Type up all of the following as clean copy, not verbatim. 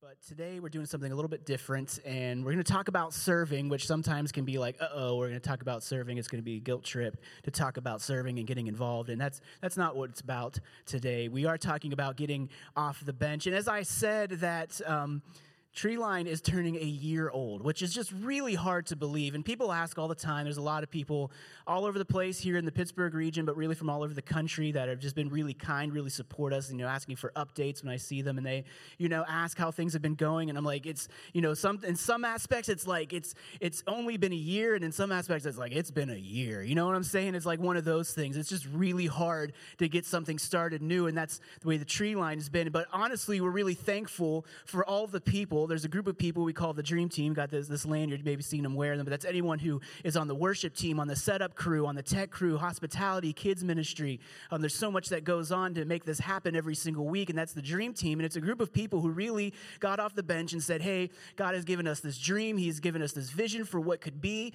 But today we're doing something a little bit different, and we're going to talk about serving, which sometimes can be like, we're going to talk about serving. It's going to be a guilt trip to talk about serving and getting involved, and that's not what it's about today. We are talking about getting off the bench, and as I said, that Treeline is turning a year old, which is just really hard to believe. And people ask all the time. There's a lot of people all over the place here in the Pittsburgh region, but really from all over the country that have just been really kind, really support us, and, asking for updates when I see them. And they, ask how things have been going. And I'm like, it's, in some aspects, it's like, it's only been a year. And in some aspects, it's like, it's been a year. You know what I'm saying? It's like one of those things. It's just really hard to get something started new. And that's the way the Treeline has been. But honestly, we're really thankful for all the people. There's a group of people we call the Dream Team. Got this lanyard, maybe seen them wear them, but that's anyone who is on the worship team, on the setup crew, on the tech crew, hospitality, kids ministry. There's so much that goes on to make this happen every single week, and that's the Dream Team. And it's a group of people who really got off the bench and said, hey, God has given us this dream. He's given us this vision for what could be.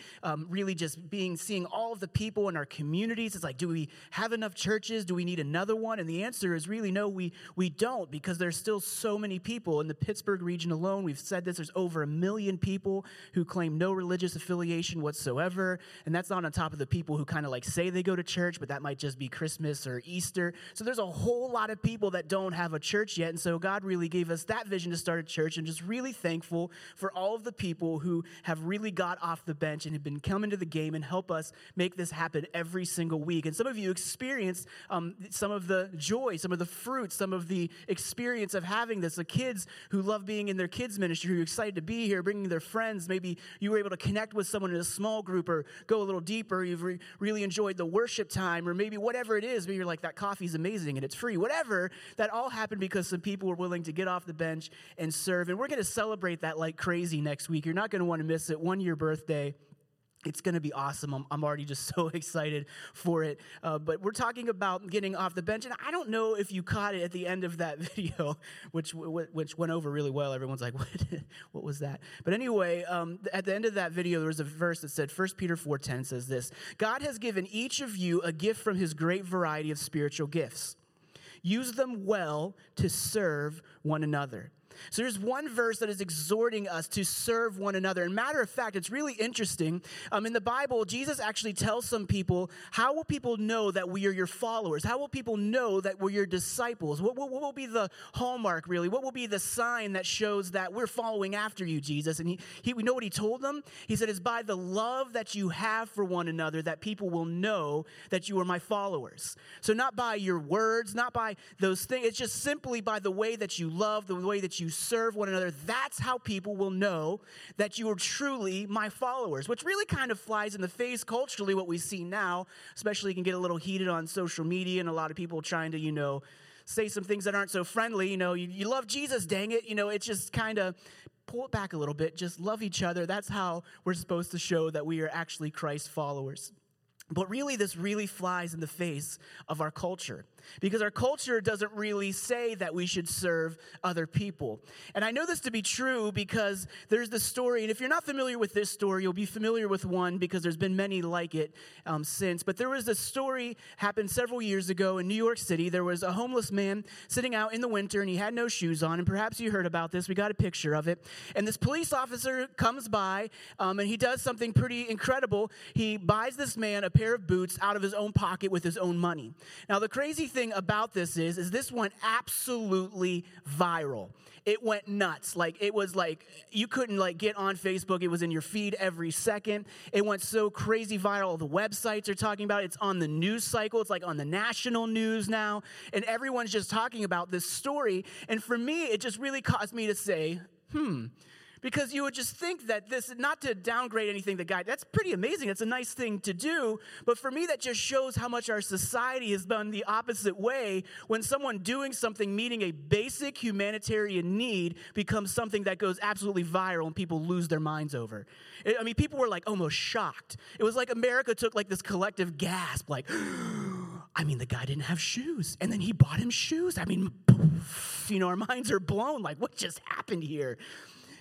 Really just seeing all of the people in our communities. It's like, do we have enough churches? Do we need another one? And the answer is really no, we don't, because there's still so many people in the Pittsburgh region alone. We've said this, there's over 1 million people who claim no religious affiliation whatsoever, and that's not on top of the people who kind of like say they go to church, but that might just be Christmas or Easter. So there's a whole lot of people that don't have a church yet, and so God really gave us that vision to start a church, and just really thankful for all of the people who have really got off the bench and have been coming to the game and help us make this happen every single week. And some of you experienced some of the joy, some of the fruit, some of the experience of having this. The kids who love being in their kids ministry, who are excited to be here, bringing their friends. Maybe you were able to connect with someone in a small group or go a little deeper. You've really enjoyed the worship time, or maybe whatever it is, but you're like, that coffee's amazing and it's free. Whatever, that all happened because some people were willing to get off the bench and serve. And we're going to celebrate that like crazy next week. You're not going to want to miss it. 1 year birthday. It's going to be awesome. I'm already just so excited for it. But we're talking about getting off the bench. And I don't know if you caught it at the end of that video, which went over really well. Everyone's like, what was that? But anyway, at the end of that video, there was a verse that said, 1 Peter 4:10 says this, God has given each of you a gift from his great variety of spiritual gifts. Use them well to serve one another. So there's one verse that is exhorting us to serve one another. And matter of fact, it's really interesting. In the Bible, Jesus actually tells some people, how will people know that we are your followers? How will people know that we're your disciples? What will be the hallmark, really? What will be the sign that shows that we're following after you, Jesus? And we know what he told them? He said, it's by the love that you have for one another that people will know that you are my followers. So not by your words, not by those things. It's just simply by the way that you love, the way that you serve one another. That's how people will know that you are truly my followers, which really kind of flies in the face culturally what we see now, especially you can get a little heated on social media and a lot of people trying to, say some things that aren't so friendly. You love Jesus, dang it. It's just kind of pull it back a little bit. Just love each other. That's how we're supposed to show that we are actually Christ followers. But really, this really flies in the face of our culture, because our culture doesn't really say that we should serve other people. And I know this to be true because there's this story, and if you're not familiar with this story, you'll be familiar with one because there's been many like it since. But there was this story happened several years ago in New York City. There was a homeless man sitting out in the winter, and he had no shoes on, and perhaps you heard about this. We got a picture of it. And this police officer comes by, and he does something pretty incredible. He buys this man a pair of boots out of his own pocket with his own money. Now, the crazy thing about this is this went absolutely viral. It went nuts. It was like you couldn't get on Facebook. It was in your feed every second. It went so crazy viral. The websites are talking about it. It's on the news cycle. It's on the national news now. And everyone's just talking about this story. And for me, it just really caused me to say, because you would just think that this, not to downgrade anything, the guy, that's pretty amazing. That's a nice thing to do. But for me, that just shows how much our society has done the opposite way, when someone doing something, meeting a basic humanitarian need, becomes something that goes absolutely viral and people lose their minds over. People were almost shocked. It was like America took this collective gasp, I mean, the guy didn't have shoes, and then he bought him shoes. I mean, poof, you know, our minds are blown, like, what just happened here?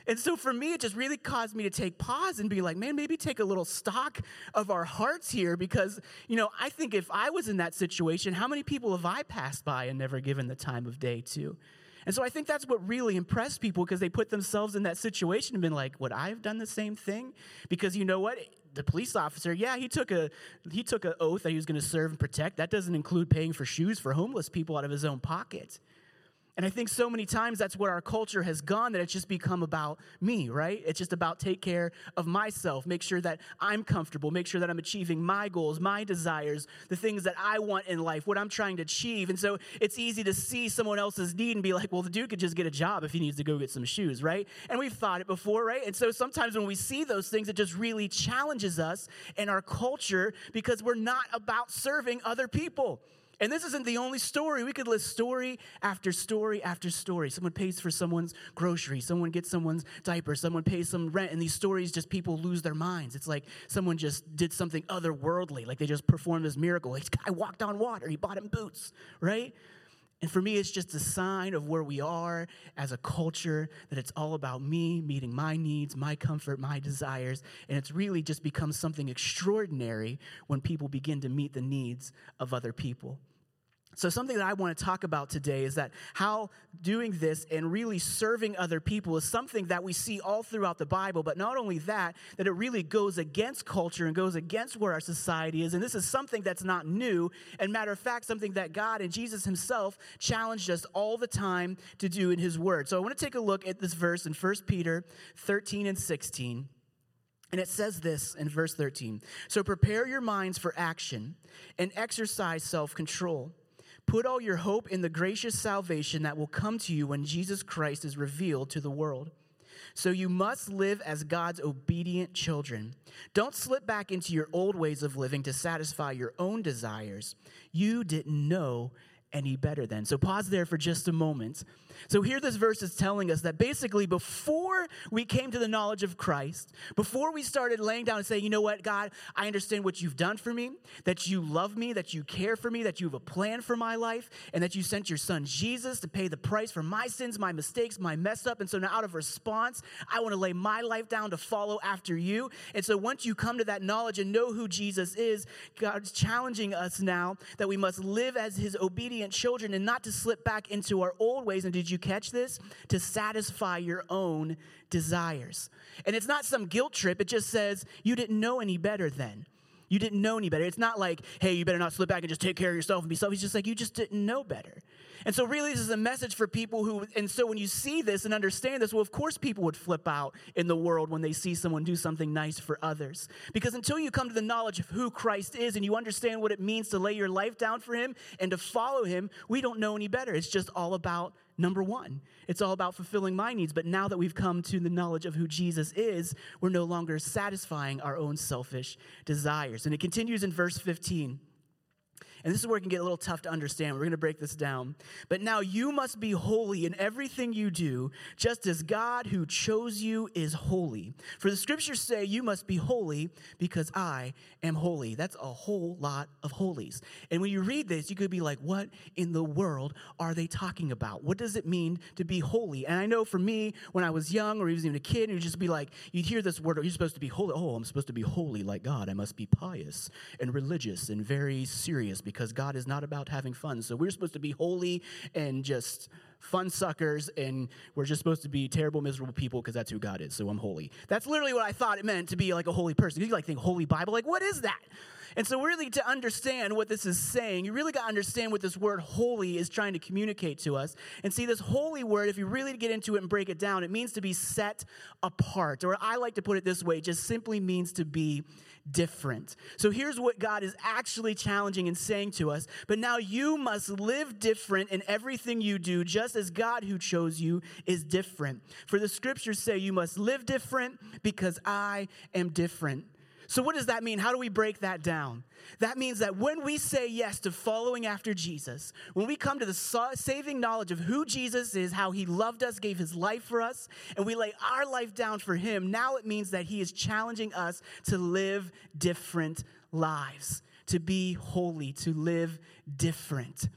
And so for me, it just really caused me to take pause and be like, man, maybe take a little stock of our hearts here, because, you know, I think if I was in that situation, how many people have I passed by and never given the time of day to? And so I think that's what really impressed people, because they put themselves in that situation and been like, would I have done the same thing? Because you know what? The police officer, yeah, he took an oath that he was going to serve and protect. That doesn't include paying for shoes for homeless people out of his own pocket. And I think so many times that's where our culture has gone, that it's just become about me, right? It's just about take care of myself, make sure that I'm comfortable, make sure that I'm achieving my goals, my desires, the things that I want in life, what I'm trying to achieve. And so it's easy to see someone else's need and be like, well, the dude could just get a job if he needs to go get some shoes, right? And we've thought it before, right? And so sometimes when we see those things, it just really challenges us and our culture, because we're not about serving other people. And this isn't the only story. We could list story after story after story. Someone pays for someone's groceries. Someone gets someone's diaper. Someone pays some rent. And these stories, just people lose their minds. It's like someone just did something otherworldly. Like they just performed this miracle. This guy walked on water. He bought him boots, right? And for me, it's just a sign of where we are as a culture, that it's all about me meeting my needs, my comfort, my desires. And it's really just become something extraordinary when people begin to meet the needs of other people. So something that I want to talk about today is that how doing this and really serving other people is something that we see all throughout the Bible, but not only that, that it really goes against culture and goes against where our society is, and this is something that's not new, and matter of fact, something that God and Jesus himself challenged us all the time to do in his word. So I want to take a look at this verse in 1 Peter 13:16. And it says this in verse 13, "So prepare your minds for action and exercise self-control. Put all your hope in the gracious salvation that will come to you when Jesus Christ is revealed to the world. So you must live as God's obedient children. Don't slip back into your old ways of living to satisfy your own desires. You didn't know any better then." So pause there for just a moment. So here this verse is telling us that basically before we came to the knowledge of Christ, before we started laying down and saying, you know what, God, I understand what you've done for me, that you love me, that you care for me, that you have a plan for my life, and that you sent your son Jesus to pay the price for my sins, my mistakes, my mess up. And so now out of response, I want to lay my life down to follow after you. And so once you come to that knowledge and know who Jesus is, God's challenging us now that we must live as his obedient children and not to slip back into our old ways. And did you catch this? To satisfy your own desires. And it's not some guilt trip. It just says you didn't know any better then. You didn't know any better. It's not like, hey, you better not slip back and just take care of yourself and be selfish. It's just like you just didn't know better. And so really this is a message for people who, and so when you see this and understand this, well, of course people would flip out in the world when they see someone do something nice for others. Because until you come to the knowledge of who Christ is and you understand what it means to lay your life down for him and to follow him, we don't know any better. It's just all about number one. It's all about fulfilling my needs. But now that we've come to the knowledge of who Jesus is, we're no longer satisfying our own selfish desires. And it continues in verse 15. And this is where it can get a little tough to understand. We're going to break this down. "But now you must be holy in everything you do, just as God who chose you is holy. For the scriptures say you must be holy because I am holy." That's a whole lot of holies. And when you read this, you could be like, what in the world are they talking about? What does it mean to be holy? And I know for me, when I was young or even a kid, you'd just be like, you'd hear this word, you're supposed to be holy. Oh, I'm supposed to be holy like God. I must be pious and religious and very serious, because God is not about having fun. So we're supposed to be holy and just fun suckers, and we're just supposed to be terrible, miserable people because that's who God is, so I'm holy. That's literally what I thought it meant to be like a holy person. You like think holy Bible, like what is that? And so really to understand what this is saying, you really got to understand what this word holy is trying to communicate to us. And see, this holy word, if you really get into it and break it down, it means to be set apart. Or I like to put it this way, it just simply means to be different. So here's what God is actually challenging and saying to us. But now you must live different in everything you do, just as God who chose you is different. For the scriptures say you must live different because I am different. So what does that mean? How do we break that down? That means that when we say yes to following after Jesus, when we come to the saving knowledge of who Jesus is, how he loved us, gave his life for us, and we lay our life down for him, now it means that he is challenging us to live different lives, to be holy, to live different.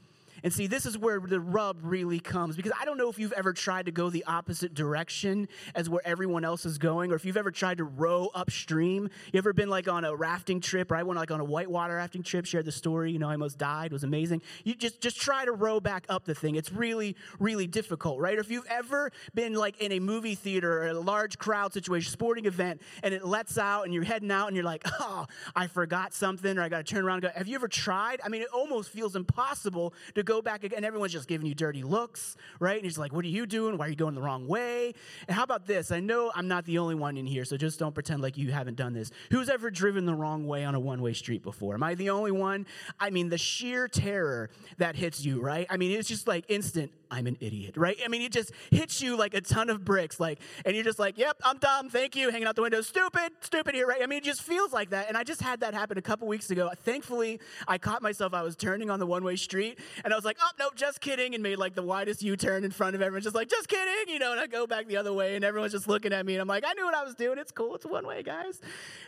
And see, this is where the rub really comes, because I don't know if you've ever tried to go the opposite direction as where everyone else is going, or if you've ever tried to row upstream. You ever been like on a rafting trip, or I went like on a whitewater rafting trip, shared the story, I almost died, it was amazing. You just try to row back up the thing. It's really, really difficult, right? Or if you've ever been like in a movie theater or a large crowd situation, sporting event, and it lets out and you're heading out and you're like, oh, I forgot something, or I got to turn around and go, have you ever tried? I mean, it almost feels impossible to go back again, and everyone's just giving you dirty looks, right? And you're just like, what are you doing? Why are you going the wrong way? And how about this? I know I'm not the only one in here, so just don't pretend like you haven't done this. Who's ever driven the wrong way on a one-way street before? Am I the only one? I mean, the sheer terror that hits you, right? I mean, it's just like instant, I'm an idiot, right? I mean, it just hits you like a ton of bricks, like, and you're just like, yep, I'm dumb, thank you, hanging out the window, stupid here, right? I mean, it just feels like that, and I just had that happen a couple weeks ago. Thankfully, I caught myself, I was turning on the one-way street, and I was like, oh, no, just kidding, and made like the widest U-turn in front of everyone, just like, just kidding, and I go back the other way, and everyone's just looking at me, and I'm like, I knew what I was doing, it's cool, it's one way, guys.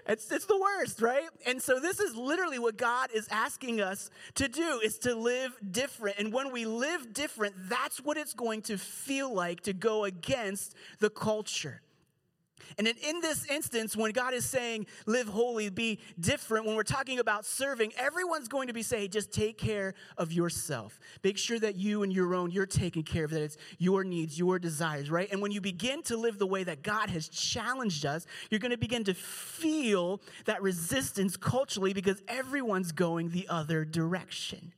It's the worst, right? And so this is literally what God is asking us to do, is to live different, and when we live different, that's what it's going to feel like to go against the culture. And in this instance, when God is saying, live holy, be different, when we're talking about serving, everyone's going to be saying, just take care of yourself. Make sure that you and your own, you're taking care of that. It's your needs, your desires, right? And when you begin to live the way that God has challenged us, you're going to begin to feel that resistance culturally because everyone's going the other direction.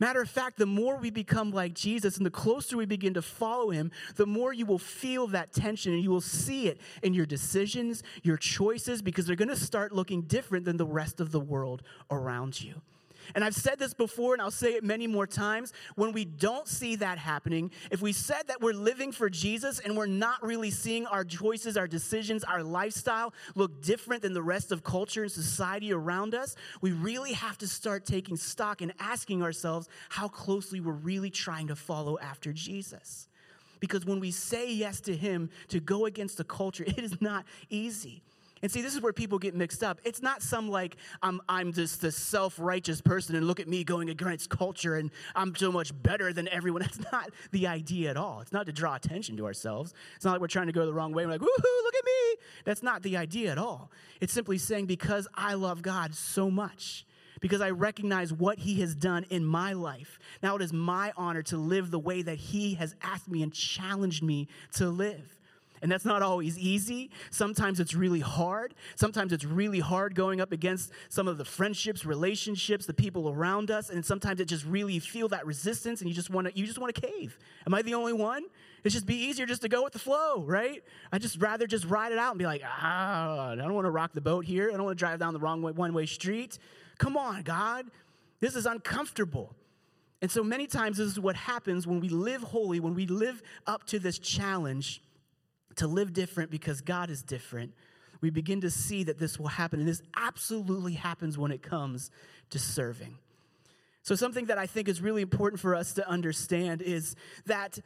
Matter of fact, the more we become like Jesus and the closer we begin to follow him, the more you will feel that tension and you will see it in your decisions, your choices, because they're going to start looking different than the rest of the world around you. And I've said this before, and I'll say it many more times, when we don't see that happening, if we said that we're living for Jesus and we're not really seeing our choices, our decisions, our lifestyle look different than the rest of culture and society around us, we really have to start taking stock and asking ourselves how closely we're really trying to follow after Jesus. Because when we say yes to him, to go against the culture, it is not easy. And see, this is where people get mixed up. It's not some like, I'm just this self-righteous person and look at me going against culture and I'm so much better than everyone. That's not the idea at all. It's not to draw attention to ourselves. It's not like we're trying to go the wrong way. We're like, woohoo, look at me. That's not the idea at all. It's simply saying because I love God so much, because I recognize what he has done in my life, now it is my honor to live the way that he has asked me and challenged me to live. And that's not always easy. Sometimes it's really hard. Sometimes it's really hard going up against some of the friendships, relationships, the people around us. And sometimes it just really feel that resistance and you just want to cave. Am I the only one? It's just be easier just to go with the flow, right? I'd just rather just ride it out and be like, I don't want to rock the boat here. I don't want to drive down the wrong way, one-way street. Come on, God. This is uncomfortable. And so many times this is what happens when we live holy, when we live up to this challenge to live different because God is different, we begin to see that this will happen. And this absolutely happens when it comes to serving. So something that I think is really important for us to understand is that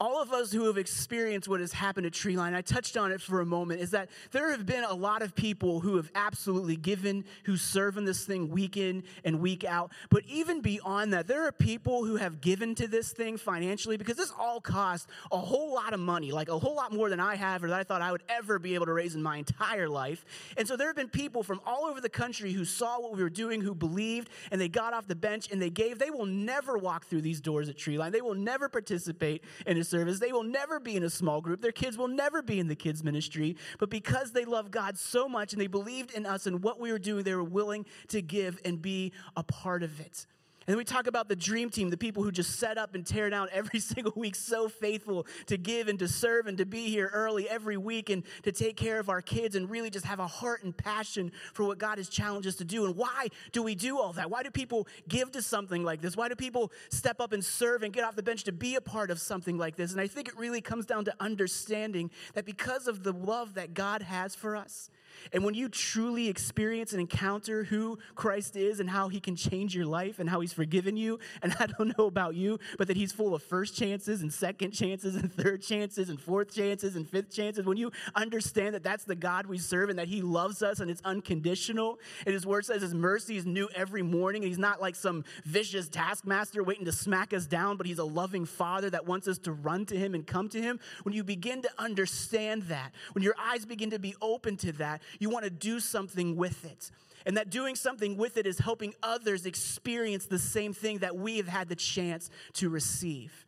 all of us who have experienced what has happened at Treeline, I touched on it for a moment, is that there have been a lot of people who have absolutely given, who serve in this thing week in and week out. But even beyond that, there are people who have given to this thing financially because this all costs a whole lot of money, like a whole lot more than I have or that I thought I would ever be able to raise in my entire life. And so there have been people from all over the country who saw what we were doing, who believed, and they got off the bench and they gave. They will never walk through these doors at Treeline. They will never participate in a service. They will never be in a small group. Their kids will never be in the kids ministry. But because they love God so much and they believed in us and what we were doing, they were willing to give and be a part of it. And then we talk about the dream team, the people who just set up and tear down every single week, so faithful to give and to serve and to be here early every week and to take care of our kids and really just have a heart and passion for what God has challenged us to do. And why do we do all that? Why do people give to something like this? Why do people step up and serve and get off the bench to be a part of something like this? And I think it really comes down to understanding that because of the love that God has for us, And when you truly experience and encounter who Christ is and how he can change your life and how he's forgiven you, and I don't know about you, but that he's full of first chances and second chances and third chances and fourth chances and fifth chances, when you understand that that's the God we serve and that he loves us and it's unconditional, and his word says his mercy is new every morning, and he's not like some vicious taskmaster waiting to smack us down, but he's a loving father that wants us to run to him and come to him. When you begin to understand that, when your eyes begin to be open to that, you want to do something with it. And that doing something with it is helping others experience the same thing that we have had the chance to receive.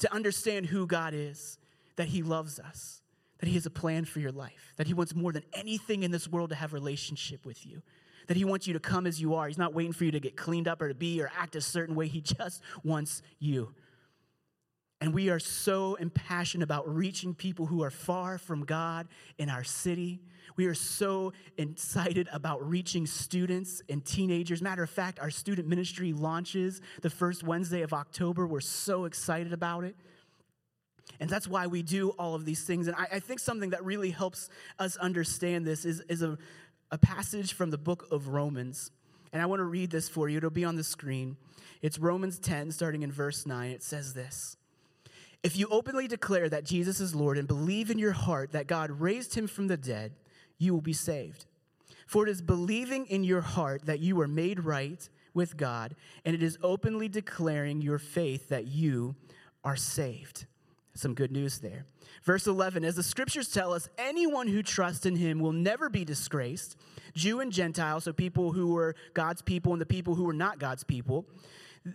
To understand who God is, that he loves us, that he has a plan for your life, that he wants more than anything in this world to have a relationship with you, that he wants you to come as you are. He's not waiting for you to get cleaned up or to be or act a certain way. He just wants you. And we are so impassioned about reaching people who are far from God in our city. We are so excited about reaching students and teenagers. Matter of fact, our student ministry launches the first Wednesday of October. We're so excited about it. And that's why we do all of these things. And I think something that really helps us understand this is a passage from the book of Romans. And I want to read this for you. It'll be on the screen. It's Romans 10, starting in verse 9. It says this. If you openly declare that Jesus is Lord and believe in your heart that God raised him from the dead, you will be saved. For it is believing in your heart that you are made right with God, and it is openly declaring your faith that you are saved. Some good news there. Verse 11, as the scriptures tell us, anyone who trusts in him will never be disgraced, Jew and Gentile, so people who were God's people and the people who were not God's people.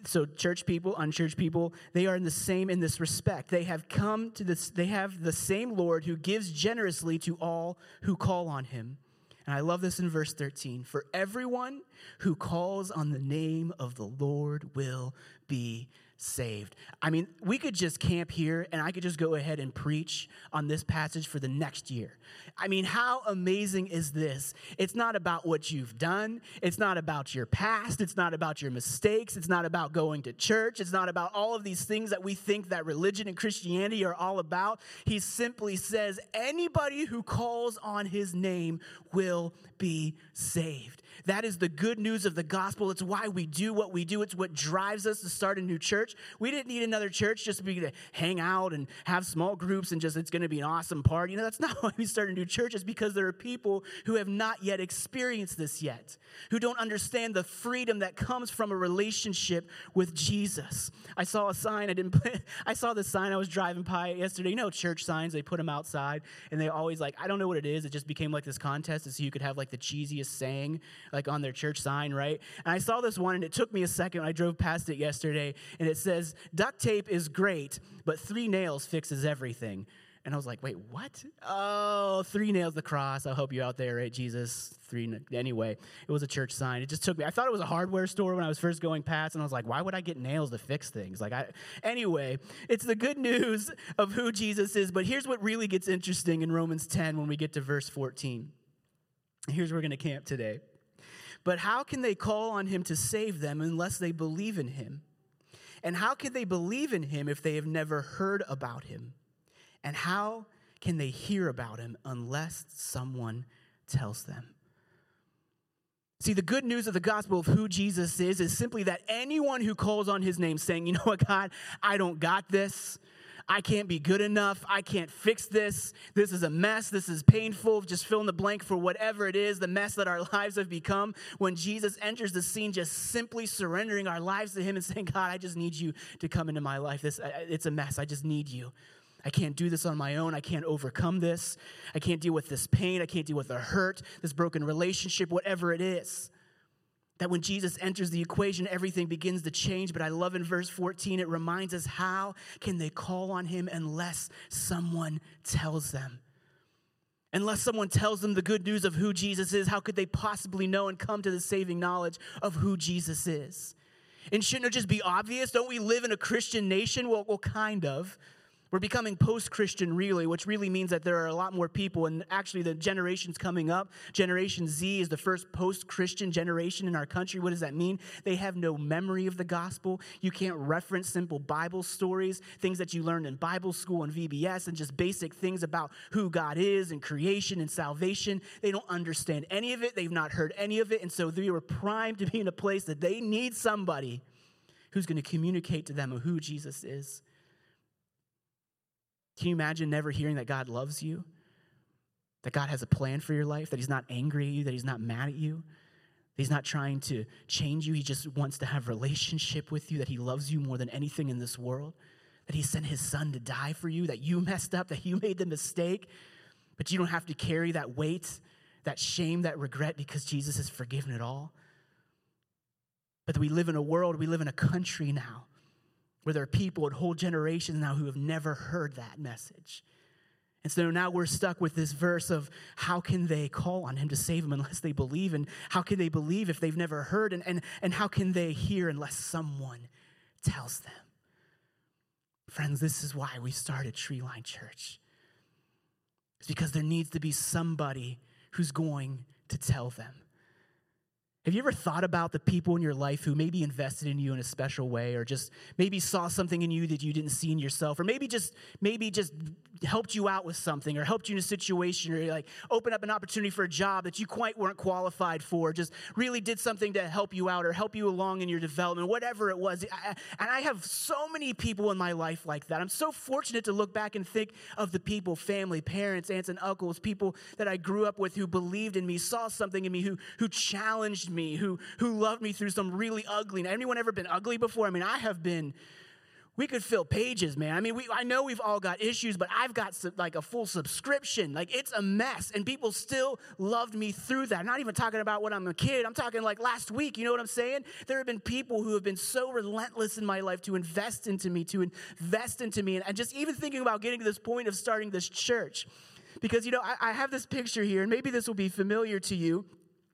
So church people, unchurched people, they are in the same in this respect. They have come to this, they have the same Lord who gives generously to all who call on him. And I love this in verse 13. For everyone who calls on the name of the Lord will be saved. I mean, we could just camp here and I could just go ahead and preach on this passage for the next year. I mean, how amazing is this? It's not about what you've done. It's not about your past. It's not about your mistakes. It's not about going to church. It's not about all of these things that we think that religion and Christianity are all about. He simply says, anybody who calls on his name will be saved. That is the good news of the gospel. It's why we do what we do. It's what drives us to start a new church. We didn't need another church just to be to hang out and have small groups and just it's going to be an awesome party. You know, that's not why we started a new church. It's because there are people who have not yet experienced this yet, who don't understand the freedom that comes from a relationship with Jesus. I saw a sign. I saw this sign. I was driving by yesterday. You know, church signs, they put them outside and they always like, I don't know what it is. It just became like this contest to see who could have like the cheesiest saying like on their church sign, right? And I saw this one and it took me a second. I drove past it yesterday and it says, duct tape is great, but 3 nails fixes everything. And I was like, wait, what? Oh, 3 nails, the cross. I'll help you out there, right, Jesus? Anyway, it was a church sign. It just took me. I thought it was a hardware store when I was first going past, and I was like, why would I get nails to fix things? Anyway, it's the good news of who Jesus is. But here's what really gets interesting in Romans 10 when we get to verse 14. Here's where we're going to camp today. But how can they call on him to save them unless they believe in him? And how can they believe in him if they have never heard about him? And how can they hear about him unless someone tells them? See, the good news of the gospel of who Jesus is simply that anyone who calls on his name saying, you know what, God, I don't got this. I can't be good enough. I can't fix this. This is a mess. This is painful. Just fill in the blank for whatever it is, the mess that our lives have become. When Jesus enters the scene, just simply surrendering our lives to him and saying, God, I just need you to come into my life. It's a mess. I just need you. I can't do this on my own. I can't overcome this. I can't deal with this pain. I can't deal with the hurt, this broken relationship, whatever it is. That when Jesus enters the equation, everything begins to change. But I love in verse 14, it reminds us, how can they call on him unless someone tells them? Unless someone tells them the good news of who Jesus is, how could they possibly know and come to the saving knowledge of who Jesus is? And shouldn't it just be obvious? Don't we live in a Christian nation? Well, kind of. We're becoming post-Christian really, which really means that there are a lot more people, and actually the generations coming up, Generation Z is the first post-Christian generation in our country. What does that mean? They have no memory of the gospel. You can't reference simple Bible stories, things that you learned in Bible school and VBS, and just basic things about who God is and creation and salvation. They don't understand any of it. They've not heard any of it, and so they were primed to be in a place that they need somebody who's going to communicate to them who Jesus is. Can you imagine never hearing that God loves you, that God has a plan for your life, that he's not angry at you, that he's not mad at you, that he's not trying to change you, he just wants to have a relationship with you, that he loves you more than anything in this world, that he sent his son to die for you, that you messed up, that you made the mistake, but you don't have to carry that weight, that shame, that regret, because Jesus has forgiven it all. But we live in a world, we live in a country now, where there are people and whole generations now who have never heard that message. And so now we're stuck with this verse of how can they call on him to save them unless they believe? And how can they believe if they've never heard? And how can they hear unless someone tells them? Friends, this is why we started Treeline Church. It's because there needs to be somebody who's going to tell them. Have you ever thought about the people in your life who maybe invested in you in a special way, or just maybe saw something in you that you didn't see in yourself, or maybe just helped you out with something, or helped you in a situation, or like opened up an opportunity for a job that you quite weren't qualified for, just really did something to help you out or help you along in your development, whatever it was. And I have so many people in my life like that. I'm so fortunate to look back and think of the people, family, parents, aunts and uncles, people that I grew up with who believed in me, saw something in me, who challenged me, who loved me through some really ugly. Now, anyone ever been ugly before? I mean, I have been. We could fill pages, man. I mean, I know we've all got issues, but I've got like a full subscription. Like, it's a mess, and people still loved me through that. I'm not even talking about when I'm a kid. I'm talking like last week, you know what I'm saying? There have been people who have been so relentless in my life to invest into me, and just even thinking about getting to this point of starting this church. Because, you know, I have this picture here, and maybe this will be familiar to you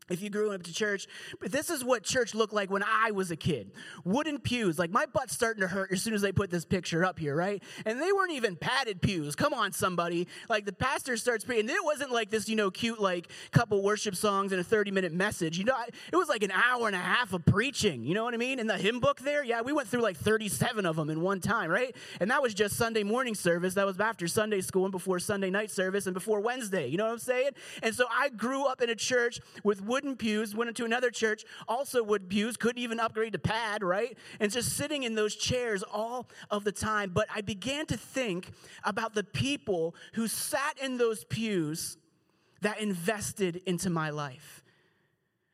if you grew up to church, but this is what church looked like when I was a kid. Wooden pews, like my butt's starting to hurt as soon as they put this picture up here, right? And they weren't even padded pews. Come on, somebody. Like the pastor starts praying, and it wasn't like this, you know, cute like couple worship songs and a 30-minute message. You know, it was like an hour and a half of preaching, you know what I mean? And the hymn book there, yeah, we went through like 37 of them in one time, right? And that was just Sunday morning service. That was after Sunday school and before Sunday night service and before Wednesday, you know what I'm saying? And so I grew up in a church with wooden pews, went into another church, also wooden pews, couldn't even upgrade to pad, right? And just sitting in those chairs all of the time. But I began to think about the people who sat in those pews that invested into my life.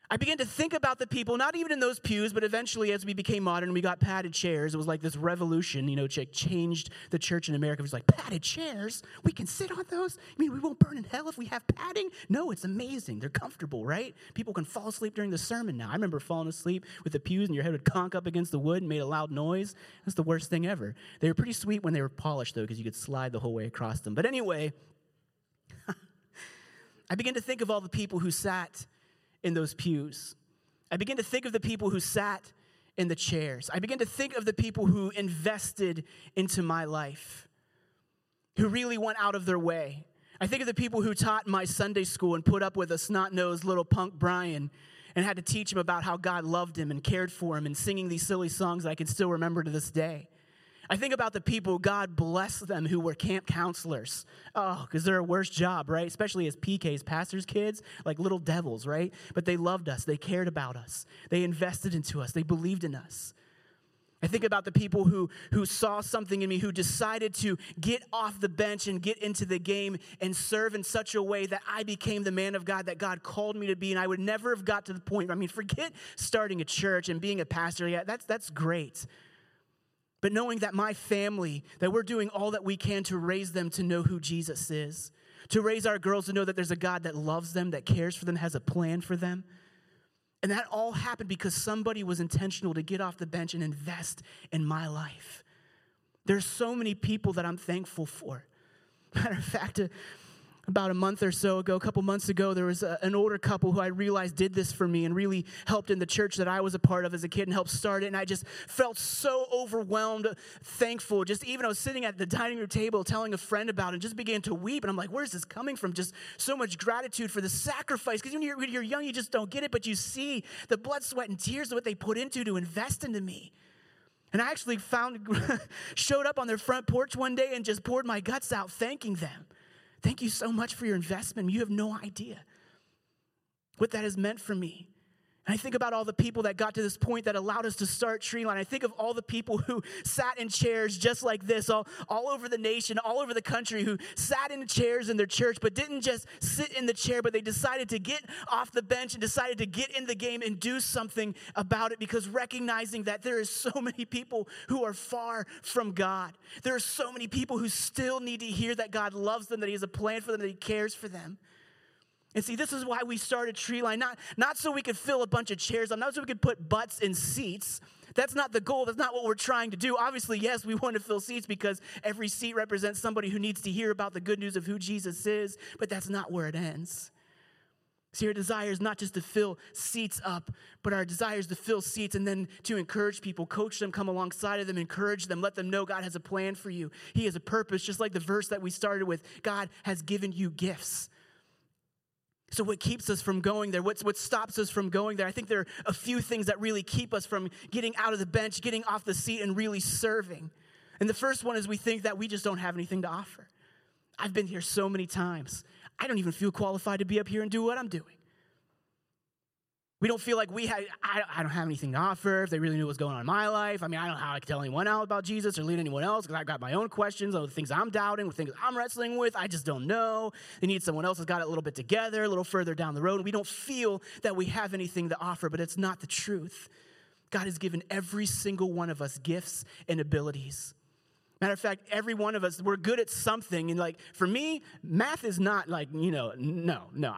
I began to think about the people, not even in those pews, but eventually as we became modern, we got padded chairs. It was like this revolution, you know, changed the church in America. It was like, padded chairs? We can sit on those? I mean, we won't burn in hell if we have padding? No, it's amazing. They're comfortable, right? People can fall asleep during the sermon now. I remember falling asleep with the pews and your head would conk up against the wood and made a loud noise. That's the worst thing ever. They were pretty sweet when they were polished, though, because you could slide the whole way across them. But anyway, I began to think of all the people who sat in those pews. I began to think of the people who sat in the chairs. I began to think of the people who invested into my life, who really went out of their way. I think of the people who taught my Sunday school and put up with a snot-nosed little punk Brian and had to teach him about how God loved him and cared for him and singing these silly songs that I can still remember to this day. I think about the people, God bless them, who were camp counselors. Oh, because they're a worse job, right? Especially as PKs, pastors' kids, like little devils, right? But they loved us. They cared about us. They invested into us. They believed in us. I think about the people who saw something in me, who decided to get off the bench and get into the game and serve in such a way that I became the man of God that God called me to be, and I would never have got to the point. I mean, forget starting a church and being a pastor. Yeah, that's great. But knowing that my family, that we're doing all that we can to raise them to know who Jesus is, to raise our girls to know that there's a God that loves them, that cares for them, has a plan for them. And that all happened because somebody was intentional to get off the bench and invest in my life. There's so many people that I'm thankful for. Matter of fact, about a month or so ago, a couple months ago, there was an older couple who I realized did this for me and really helped in the church that I was a part of as a kid and helped start it. And I just felt so overwhelmed, thankful. Just even I was sitting at the dining room table telling a friend about it, just began to weep. And I'm like, where's this coming from? Just so much gratitude for the sacrifice. Because when you're young, you just don't get it. But you see the blood, sweat, and tears of what they put into to invest into me. And I actually showed up on their front porch one day and just poured my guts out thanking them. Thank you so much for your investment. You have no idea what that has meant for me. And I think about all the people that got to this point that allowed us to start Treeline. I think of all the people who sat in chairs just like this, all over the nation, all over the country, who sat in chairs in their church but didn't just sit in the chair, but they decided to get off the bench and decided to get in the game and do something about it, because recognizing that there is so many people who are far from God. There are so many people who still need to hear that God loves them, that he has a plan for them, that he cares for them. And see, this is why we started Treeline, not so we could fill a bunch of chairs up, not so we could put butts in seats. That's not the goal. That's not what we're trying to do. Obviously, yes, we want to fill seats because every seat represents somebody who needs to hear about the good news of who Jesus is, but that's not where it ends. See, our desire is not just to fill seats up, but our desire is to fill seats and then to encourage people, coach them, come alongside of them, encourage them, let them know God has a plan for you. He has a purpose, just like the verse that we started with. God has given you gifts. So what keeps us from going there? What stops us from going there? I think there are a few things that really keep us from getting out of the bench, getting off the seat, and really serving. And the first one is we think that we just don't have anything to offer. I've been here so many times. I don't even feel qualified to be up here and do what I'm doing. We don't feel like I don't have anything to offer. If they really knew what was going on in my life, I mean, I don't know how I could tell anyone else about Jesus or lead anyone else, because I've got my own questions, all the things I'm doubting, the things I'm wrestling with. I just don't know. They need someone else who's got it a little bit together, a little further down the road. We don't feel that we have anything to offer, but it's not the truth. God has given every single one of us gifts and abilities. Matter of fact, every one of us, we're good at something. And like, for me, math is not like, no.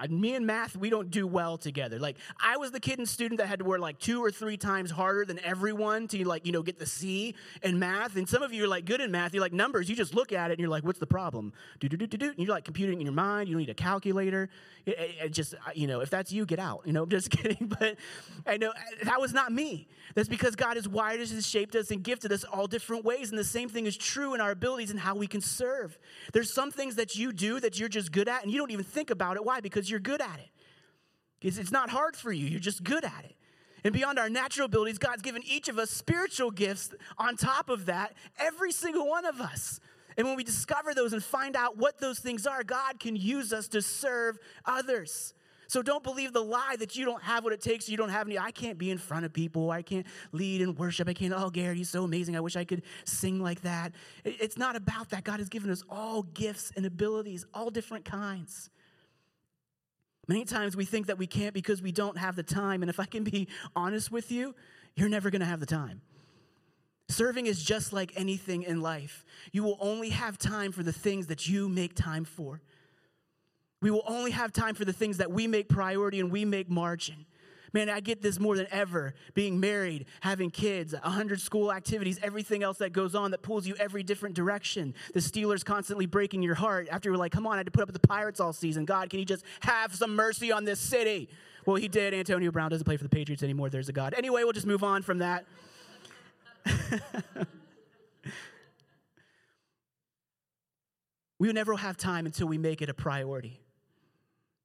Me and math, we don't do well together. Like, I was the kid and student that had to work like 2 or 3 times harder than everyone to get the C in math. And some of you are like good in math. You're like numbers. You just look at it and you're like, what's the problem? And you're like computing in your mind. You don't need a calculator. It just, if that's you, get out. I'm just kidding. But I know that was not me. That's because God has wired us and shaped us and gifted us all different ways. And the same thing is true in our abilities and how we can serve. There's some things that you do that you're just good at and you don't even think about it. Why? Because you're good at it. It's not hard for you. You're just good at it. And beyond our natural abilities, God's given each of us spiritual gifts on top of that, every single one of us. And when we discover those and find out what those things are, God can use us to serve others. So don't believe the lie that you don't have what it takes. You don't have any. I can't be in front of people. I can't lead and worship. I can't. Oh, Gary, you're so amazing. I wish I could sing like that. It's not about that. God has given us all gifts and abilities, all different kinds. Many times we think that we can't because we don't have the time. And if I can be honest with you, you're never going to have the time. Serving is just like anything in life. You will only have time for the things that you make time for. We will only have time for the things that we make priority and we make margin. Man, I get this more than ever, being married, having kids, 100 school activities, everything else that goes on that pulls you every different direction. The Steelers constantly breaking your heart after you were like, come on, I had to put up with the Pirates all season. God, can you just have some mercy on this city? Well, he did. Antonio Brown doesn't play for the Patriots anymore. There's a God. Anyway, we'll just move on from that. We will never have time until we make it a priority.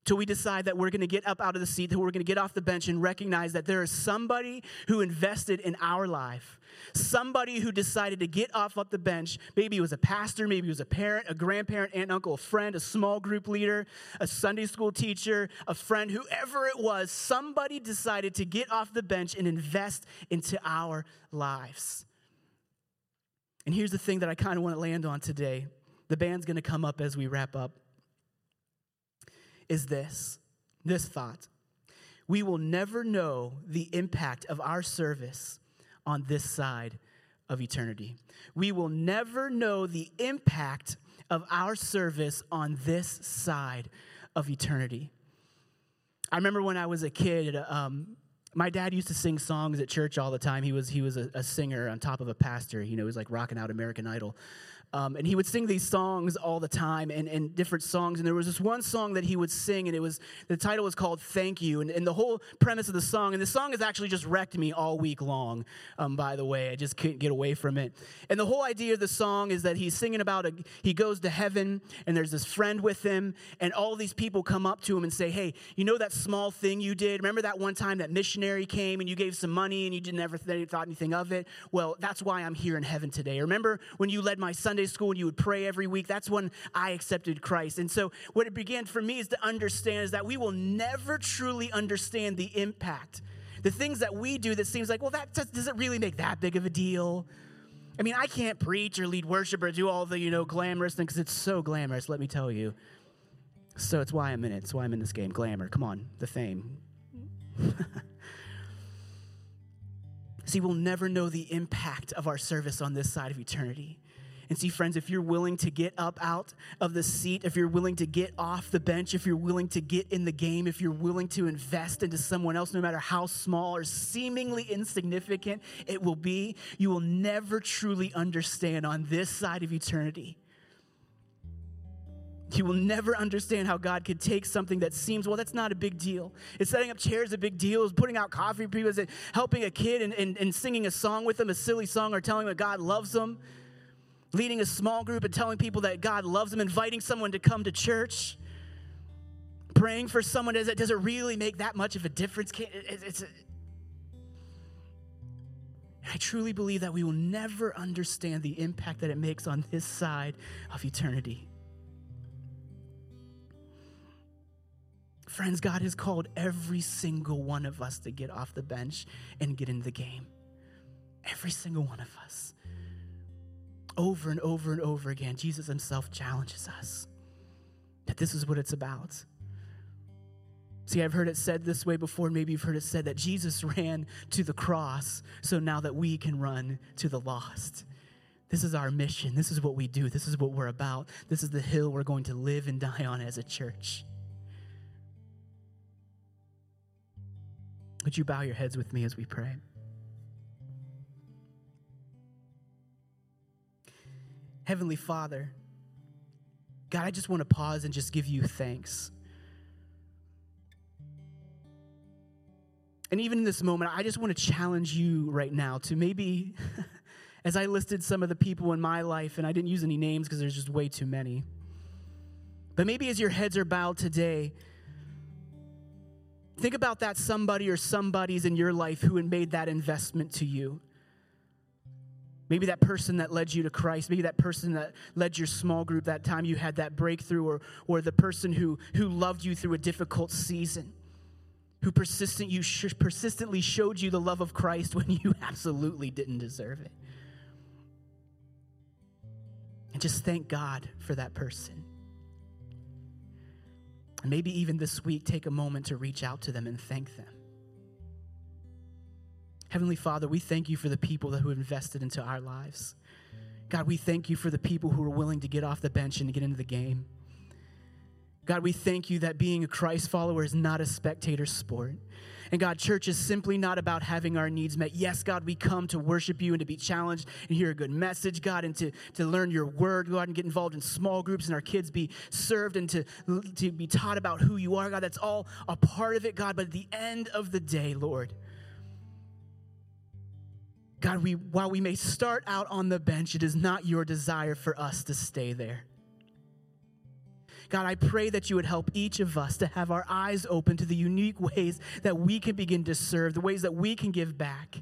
Till we decide that we're going to get up out of the seat, that we're going to get off the bench and recognize that there is somebody who invested in our life, somebody who decided to get off the bench. Maybe it was a pastor, maybe it was a parent, a grandparent, aunt, uncle, a friend, a small group leader, a Sunday school teacher, a friend, whoever it was, somebody decided to get off the bench and invest into our lives. And here's the thing that I kind of want to land on today. The band's going to come up as we wrap up, is this thought. We will never know the impact of our service on this side of eternity. We will never know the impact of our service on this side of eternity. I remember when I was a kid, my dad used to sing songs at church all the time. He was a singer on top of a pastor. He was like rocking out American Idol. And he would sing these songs all the time and different songs. And there was this one song that he would sing, and the title was called Thank You. And the whole premise of the song, and the song has actually just wrecked me all week long, by the way. I just couldn't get away from it. And the whole idea of the song is that he's singing about, he goes to heaven, and there's this friend with him, and all these people come up to him and say, hey, you know that small thing you did? Remember that one time that missionary came, and you gave some money, and you never thought anything of it? Well, that's why I'm here in heaven today. Remember when you led my Sunday school and you would pray every week? That's when I accepted Christ. And so what it began for me is to understand is that we will never truly understand the impact. The things that we do that seems like, well, that doesn't really make that big of a deal. I mean, I can't preach or lead worship or do all the, glamorous things, because it's so glamorous, let me tell you. So it's why I'm in it. It's why I'm in this game. Glamour. Come on. The fame. See, we'll never know the impact of our service on this side of eternity. And see, friends, if you're willing to get up out of the seat, if you're willing to get off the bench, if you're willing to get in the game, if you're willing to invest into someone else, no matter how small or seemingly insignificant it will be, you will never truly understand on this side of eternity. You will never understand how God could take something that seems, well, that's not a big deal. It's setting up chairs a big deal. It's putting out coffee for people. It's helping a kid and singing a song with them, a silly song, or telling them that God loves them. Leading a small group and telling people that God loves them, inviting someone to come to church, praying for someone, does it really make that much of a difference? I truly believe that we will never understand the impact that it makes on this side of eternity. Friends, God has called every single one of us to get off the bench and get into the game. Every single one of us. Over and over and over again, Jesus himself challenges us that this is what it's about. See, I've heard it said this way before, and maybe you've heard it said that Jesus ran to the cross, so now that we can run to the lost. This is our mission. This is what we do. This is what we're about. This is the hill we're going to live and die on as a church. Would you bow your heads with me as we pray? Heavenly Father, God, I just want to pause and just give you thanks. And even in this moment, I just want to challenge you right now to maybe, as I listed some of the people in my life, and I didn't use any names because there's just way too many, but maybe as your heads are bowed today, think about that somebody or somebodies in your life who had made that investment to you. Maybe that person that led you to Christ, maybe that person that led your small group that time you had that breakthrough, or the person who loved you through a difficult season, who persistently showed you the love of Christ when you absolutely didn't deserve it. And just thank God for that person. And maybe even this week, take a moment to reach out to them and thank them. Heavenly Father, we thank you for the people that who invested into our lives. God, we thank you for the people who are willing to get off the bench and to get into the game. God, we thank you that being a Christ follower is not a spectator sport. And God, church is simply not about having our needs met. Yes, God, we come to worship you and to be challenged and hear a good message, God, and to learn your word, God, and get involved in small groups and our kids be served and to be taught about who you are, God. That's all a part of it, God. But at the end of the day, Lord, God, while we may start out on the bench, it is not your desire for us to stay there. God, I pray that you would help each of us to have our eyes open to the unique ways that we can begin to serve, the ways that we can give back.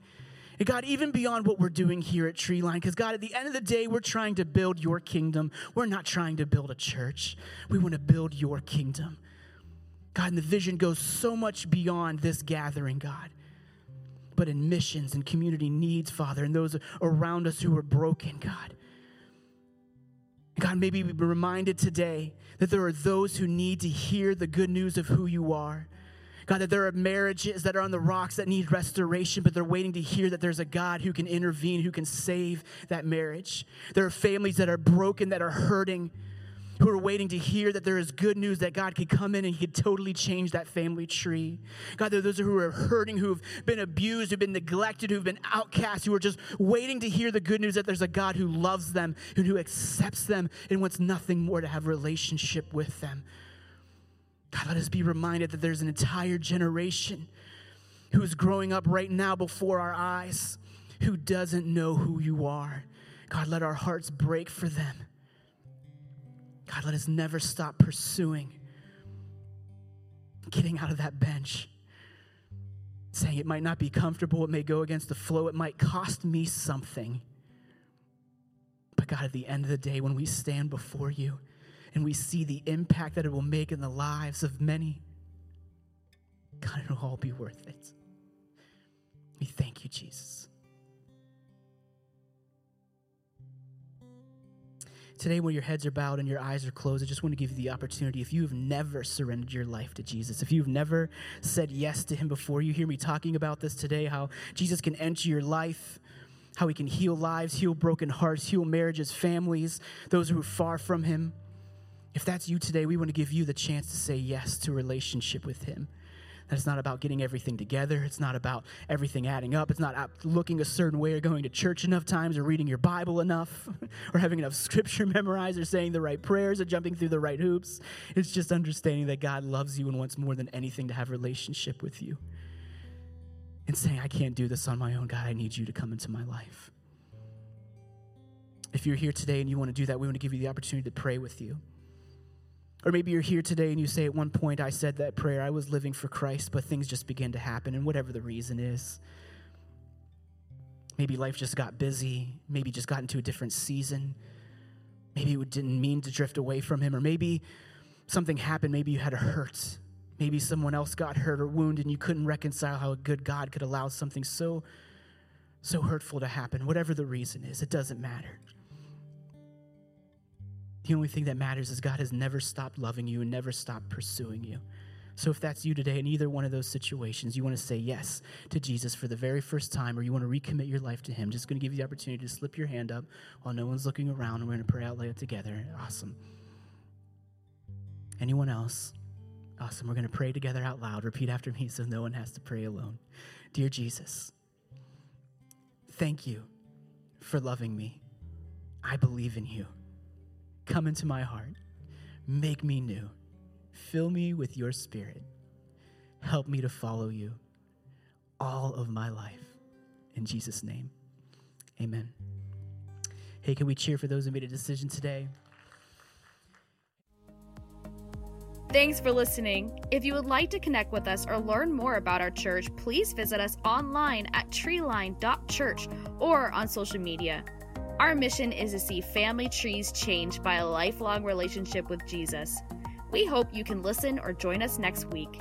And God, even beyond what we're doing here at Treeline, because God, at the end of the day, we're trying to build your kingdom. We're not trying to build a church. We want to build your kingdom. God, and the vision goes so much beyond this gathering, God, but in missions and community needs, Father, and those around us who are broken, God. God, maybe we be reminded today that there are those who need to hear the good news of who you are. God, that there are marriages that are on the rocks that need restoration, but they're waiting to hear that there's a God who can intervene, who can save that marriage. There are families that are broken, that are hurting, who are waiting to hear that there is good news, that God could come in and he could totally change that family tree. God, there are those who are hurting, who've been abused, who've been neglected, who've been outcast, who are just waiting to hear the good news that there's a God who loves them and who accepts them and wants nothing more to have a relationship with them. God, let us be reminded that there's an entire generation who is growing up right now before our eyes, who doesn't know who you are. God, let our hearts break for them. God, let us never stop pursuing, getting out of that bench, saying it might not be comfortable, it may go against the flow, it might cost me something. But God, at the end of the day, when we stand before you and we see the impact that it will make in the lives of many, God, it'll all be worth it. We thank you, Jesus. Today, while your heads are bowed and your eyes are closed, I just want to give you the opportunity. If you have never surrendered your life to Jesus, if you've never said yes to him before, you hear me talking about this today, how Jesus can enter your life, how he can heal lives, heal broken hearts, heal marriages, families, those who are far from him. If that's you today, we want to give you the chance to say yes to a relationship with him. And it's not about getting everything together. It's not about everything adding up. It's not about looking a certain way or going to church enough times or reading your Bible enough or having enough scripture memorized or saying the right prayers or jumping through the right hoops. It's just understanding that God loves you and wants more than anything to have a relationship with you and saying, I can't do this on my own. God, I need you to come into my life. If you're here today and you want to do that, we want to give you the opportunity to pray with you. Or maybe you're here today and you say, at one point I said that prayer, I was living for Christ, but things just began to happen, and whatever the reason is. Maybe life just got busy, maybe just got into a different season, maybe you didn't mean to drift away from him, or maybe something happened, maybe you had a hurt, maybe someone else got hurt or wounded and you couldn't reconcile how a good God could allow something so hurtful to happen. Whatever the reason is, it doesn't matter. The only thing that matters is God has never stopped loving you and never stopped pursuing you. So if that's you today in either one of those situations, you want to say yes to Jesus for the very first time, or you want to recommit your life to him, just going to give you the opportunity to slip your hand up while no one's looking around, and we're going to pray out loud together. Awesome. Anyone else? Awesome. We're going to pray together out loud. Repeat after me so no one has to pray alone. Dear Jesus, thank you for loving me. I believe in you. Come into my heart. Make me new. Fill me with your spirit. Help me to follow you all of my life. In Jesus' name, amen. Hey, can we cheer for those who made a decision today? Thanks for listening. If you would like to connect with us or learn more about our church, please visit us online at treeline.church or on social media. Our mission is to see family trees changed by a lifelong relationship with Jesus. We hope you can listen or join us next week.